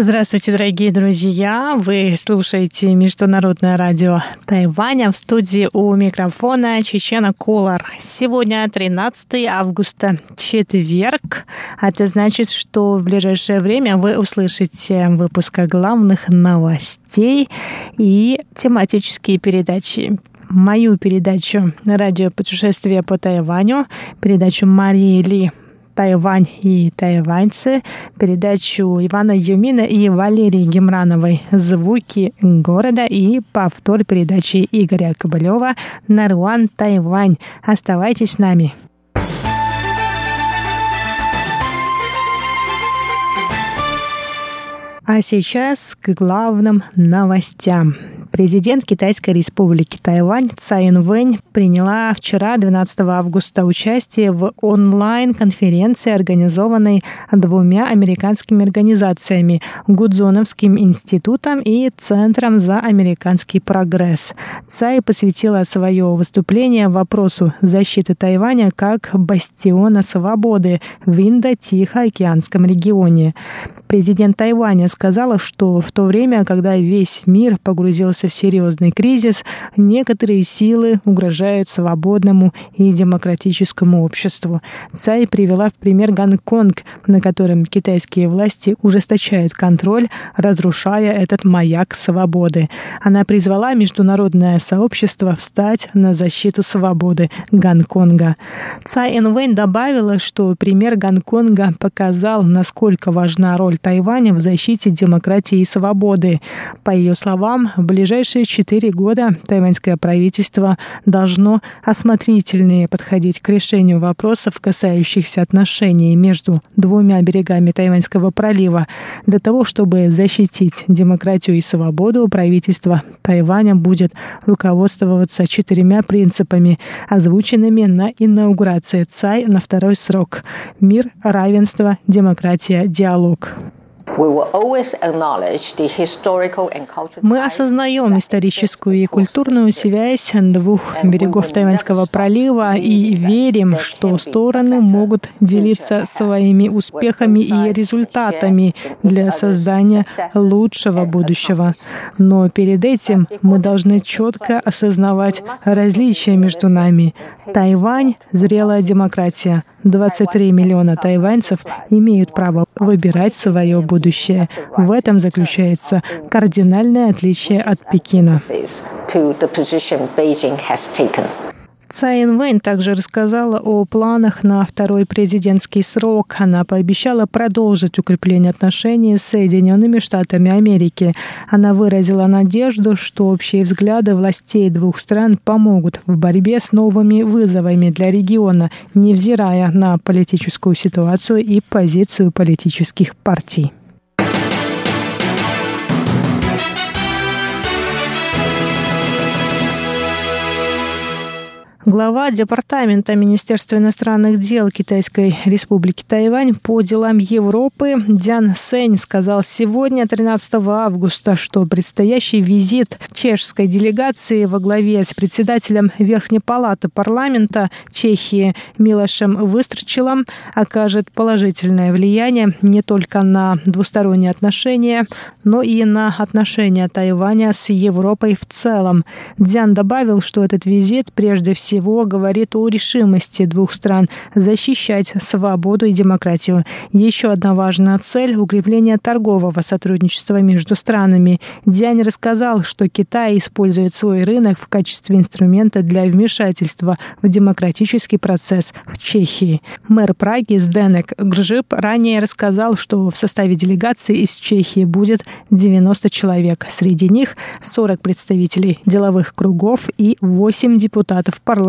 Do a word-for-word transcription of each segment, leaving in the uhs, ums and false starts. Здравствуйте, дорогие друзья! Вы слушаете Международное радио Тайваня. В студии у микрофона Чечена Куулар. Сегодня тринадцатое августа, четверг. Это значит, что в ближайшее время вы услышите выпуск главных новостей и тематические передачи. Мою передачу «Радио путешествия по Тайваню», передачу Марии Ли «Тайвань и тайваньцы», передачу Ивана Юмина и Валерии Гемрановой «Звуки города» и повтор передачи Игоря Кобылева «Наруан, Тайвань». Оставайтесь с нами. А сейчас к главным новостям. Президент Китайской республики Тайвань Цай Инвэнь приняла вчера, двенадцатого августа, участие в онлайн-конференции, организованной двумя американскими организациями – Гудзоновским институтом и Центром за американский прогресс. Цай посвятила свое выступление вопросу защиты Тайваня как бастиона свободы в Индо-Тихоокеанском регионе. Президент Тайваня сказала, что в то время, когда весь мир погрузился в серьезный кризис, некоторые силы угрожают свободному и демократическому обществу. Цай привела в пример Гонконг, на котором китайские власти ужесточают контроль, разрушая этот маяк свободы. Она призвала международное сообщество встать на защиту свободы Гонконга. Цай Инвэнь добавила, что пример Гонконга показал, насколько важна роль Тайваня в защите демократии и свободы. По ее словам, в ближайшие четыре года тайваньское правительство должно осмотрительнее подходить к решению вопросов, касающихся отношений между двумя берегами Тайваньского пролива. Для того, чтобы защитить демократию и свободу, правительство Тайваня будет руководствоваться четырьмя принципами, озвученными на инаугурации Цай на второй срок: мир, равенство, демократия, диалог. Мы осознаем историческую и культурную связь двух берегов Тайваньского пролива и верим, что стороны могут делиться своими успехами и результатами для создания лучшего будущего. Но перед этим мы должны четко осознавать различия между нами. Тайвань — зрелая демократия. двадцать три миллиона тайваньцев имеют право выбирать свое будущее. В этом заключается кардинальное отличие от Пекина. Цай Инвэнь также рассказала о планах на второй президентский срок. Она пообещала продолжить укрепление отношений с Соединенными Штатами Америки. Она выразила надежду, что общие взгляды властей двух стран помогут в борьбе с новыми вызовами для региона, невзирая на политическую ситуацию и позицию политических партий. Глава Департамента Министерства иностранных дел Китайской Республики Тайвань по делам Европы Диан Сэнь сказал сегодня, тринадцатого августа, что предстоящий визит чешской делегации во главе с председателем Верхней палаты парламента Чехии Милошем Выстрчилом окажет положительное влияние не только на двусторонние отношения, но и на отношения Тайваня с Европой в целом. Диан добавил, что этот визит прежде всего говорит о решимости двух стран защищать свободу и демократию. Еще одна важная цель – укрепление торгового сотрудничества между странами. Диан рассказал, что Китай использует свой рынок в качестве инструмента для вмешательства в демократический процесс в Чехии. Мэр Праги Сденек Гржип ранее рассказал, что в составе делегации из Чехии будет девяносто человек. Среди них сорок представителей деловых кругов и восемь депутатов парламента.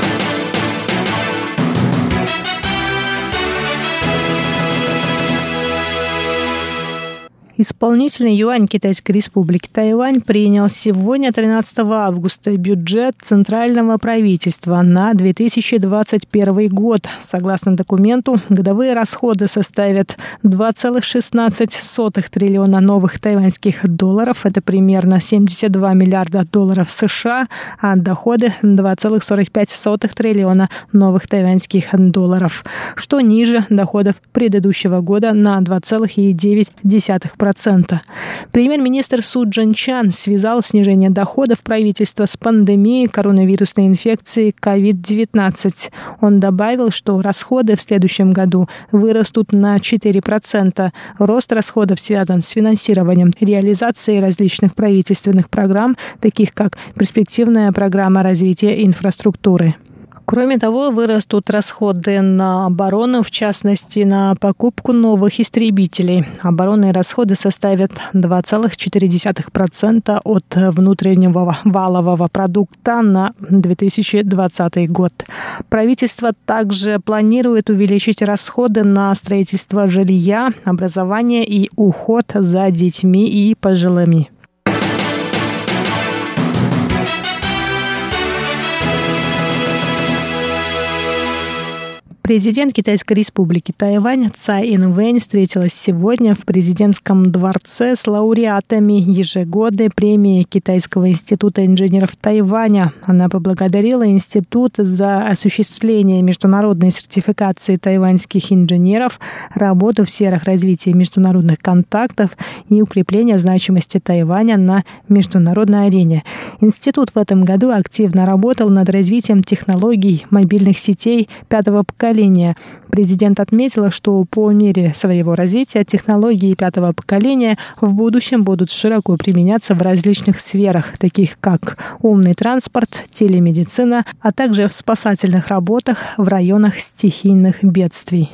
Исполнительный юань Китайской Республики Тайвань принял сегодня, тринадцатого августа, бюджет Центрального правительства на две тысячи двадцать первый год. Согласно документу, годовые расходы составят два целых шестнадцать сотых триллиона новых тайваньских долларов, это примерно семьдесят два миллиарда долларов США, а доходы два целых сорок пять сотых триллиона новых тайваньских долларов, что ниже доходов предыдущего года на два целых девять десятых процента. Премьер-министр Су Цзэнчан связал снижение доходов правительства с пандемией коронавирусной инфекции ковид девятнадцать. Он добавил, что расходы в следующем году вырастут на четыре процента. Рост расходов связан с финансированием реализации различных правительственных программ, таких как перспективная программа развития инфраструктуры. Кроме того, вырастут расходы на оборону, в частности, на покупку новых истребителей. Оборонные расходы составят два целых четыре десятых процента от внутреннего валового продукта на две тысячи двадцатый год. Правительство также планирует увеличить расходы на строительство жилья, образование и уход за детьми и пожилыми. Президент Китайской Республики Тайвань Цай Инвэнь встретилась сегодня в президентском дворце с лауреатами ежегодной премии Китайского института инженеров Тайваня. Она поблагодарила институт за осуществление международной сертификации тайваньских инженеров, работу в сферах развития международных контактов и укрепления значимости Тайваня на международной арене. Институт в этом году активно работал над развитием технологий мобильных сетей пятого поколения. Президент отметила, что по мере своего развития технологии пятого поколения в будущем будут широко применяться в различных сферах, таких как умный транспорт, телемедицина, а также в спасательных работах в районах стихийных бедствий.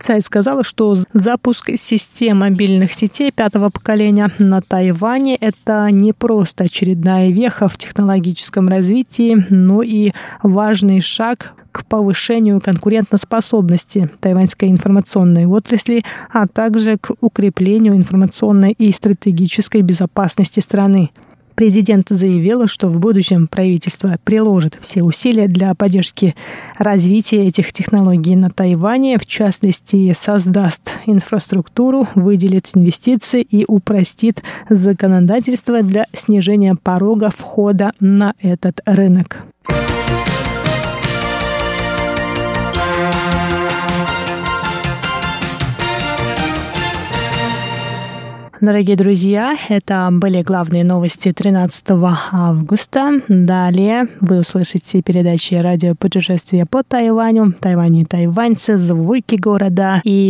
Цай сказала, что запуск систем мобильных сетей пятого поколения на Тайване – это не просто очередная веха в технологическом развитии, но и важный шаг к повышению конкурентоспособности тайваньской информационной отрасли, а также к укреплению информационной и стратегической безопасности страны. Президент заявила, что в будущем правительство приложит все усилия для поддержки развития этих технологий на Тайване, в частности, создаст инфраструктуру, выделит инвестиции и упростит законодательство для снижения порога входа на этот рынок. Дорогие друзья, это были главные новости тринадцатого августа. Далее вы услышите передачи «Радио путешествия по Тайваню», «Тайвань и тайваньцы», «Звуки города» и